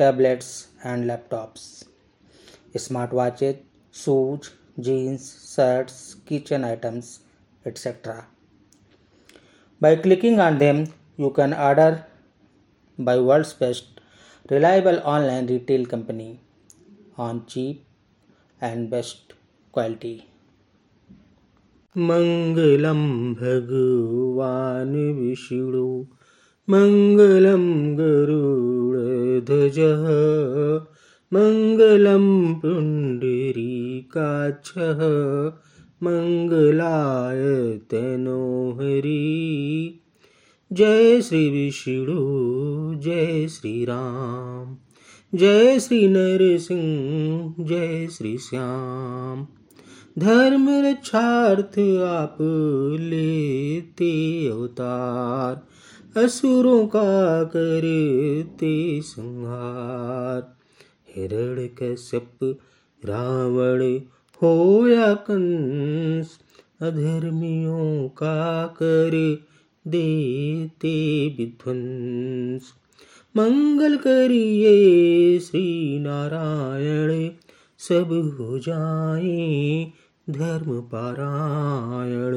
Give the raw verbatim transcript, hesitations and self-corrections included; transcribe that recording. tablets and laptops, smartwatches, shoes, jeans, shirts, kitchen items, et cetera. By clicking on them, you can order by world's best reliable online retail company on cheap and best quality. Mangalam Bhagavan Vishnu, मंगलम गरुड़ध्वज, मंगलम पुंडरीकाक्ष, मंगलायतनो हरि। जय श्री विष्णु, जय श्री राम, जय श्री नरसिंह, जय श्री श्याम। धर्म रक्षार्थ आप लेते अवतार, असुरों का करते संहार। हिरण्यकश्यप रावण होया कंस, अधर्मियों का कर देते विध्वंस। मंगल करिए श्री नारायण, सब हो जाए धर्म पारायण।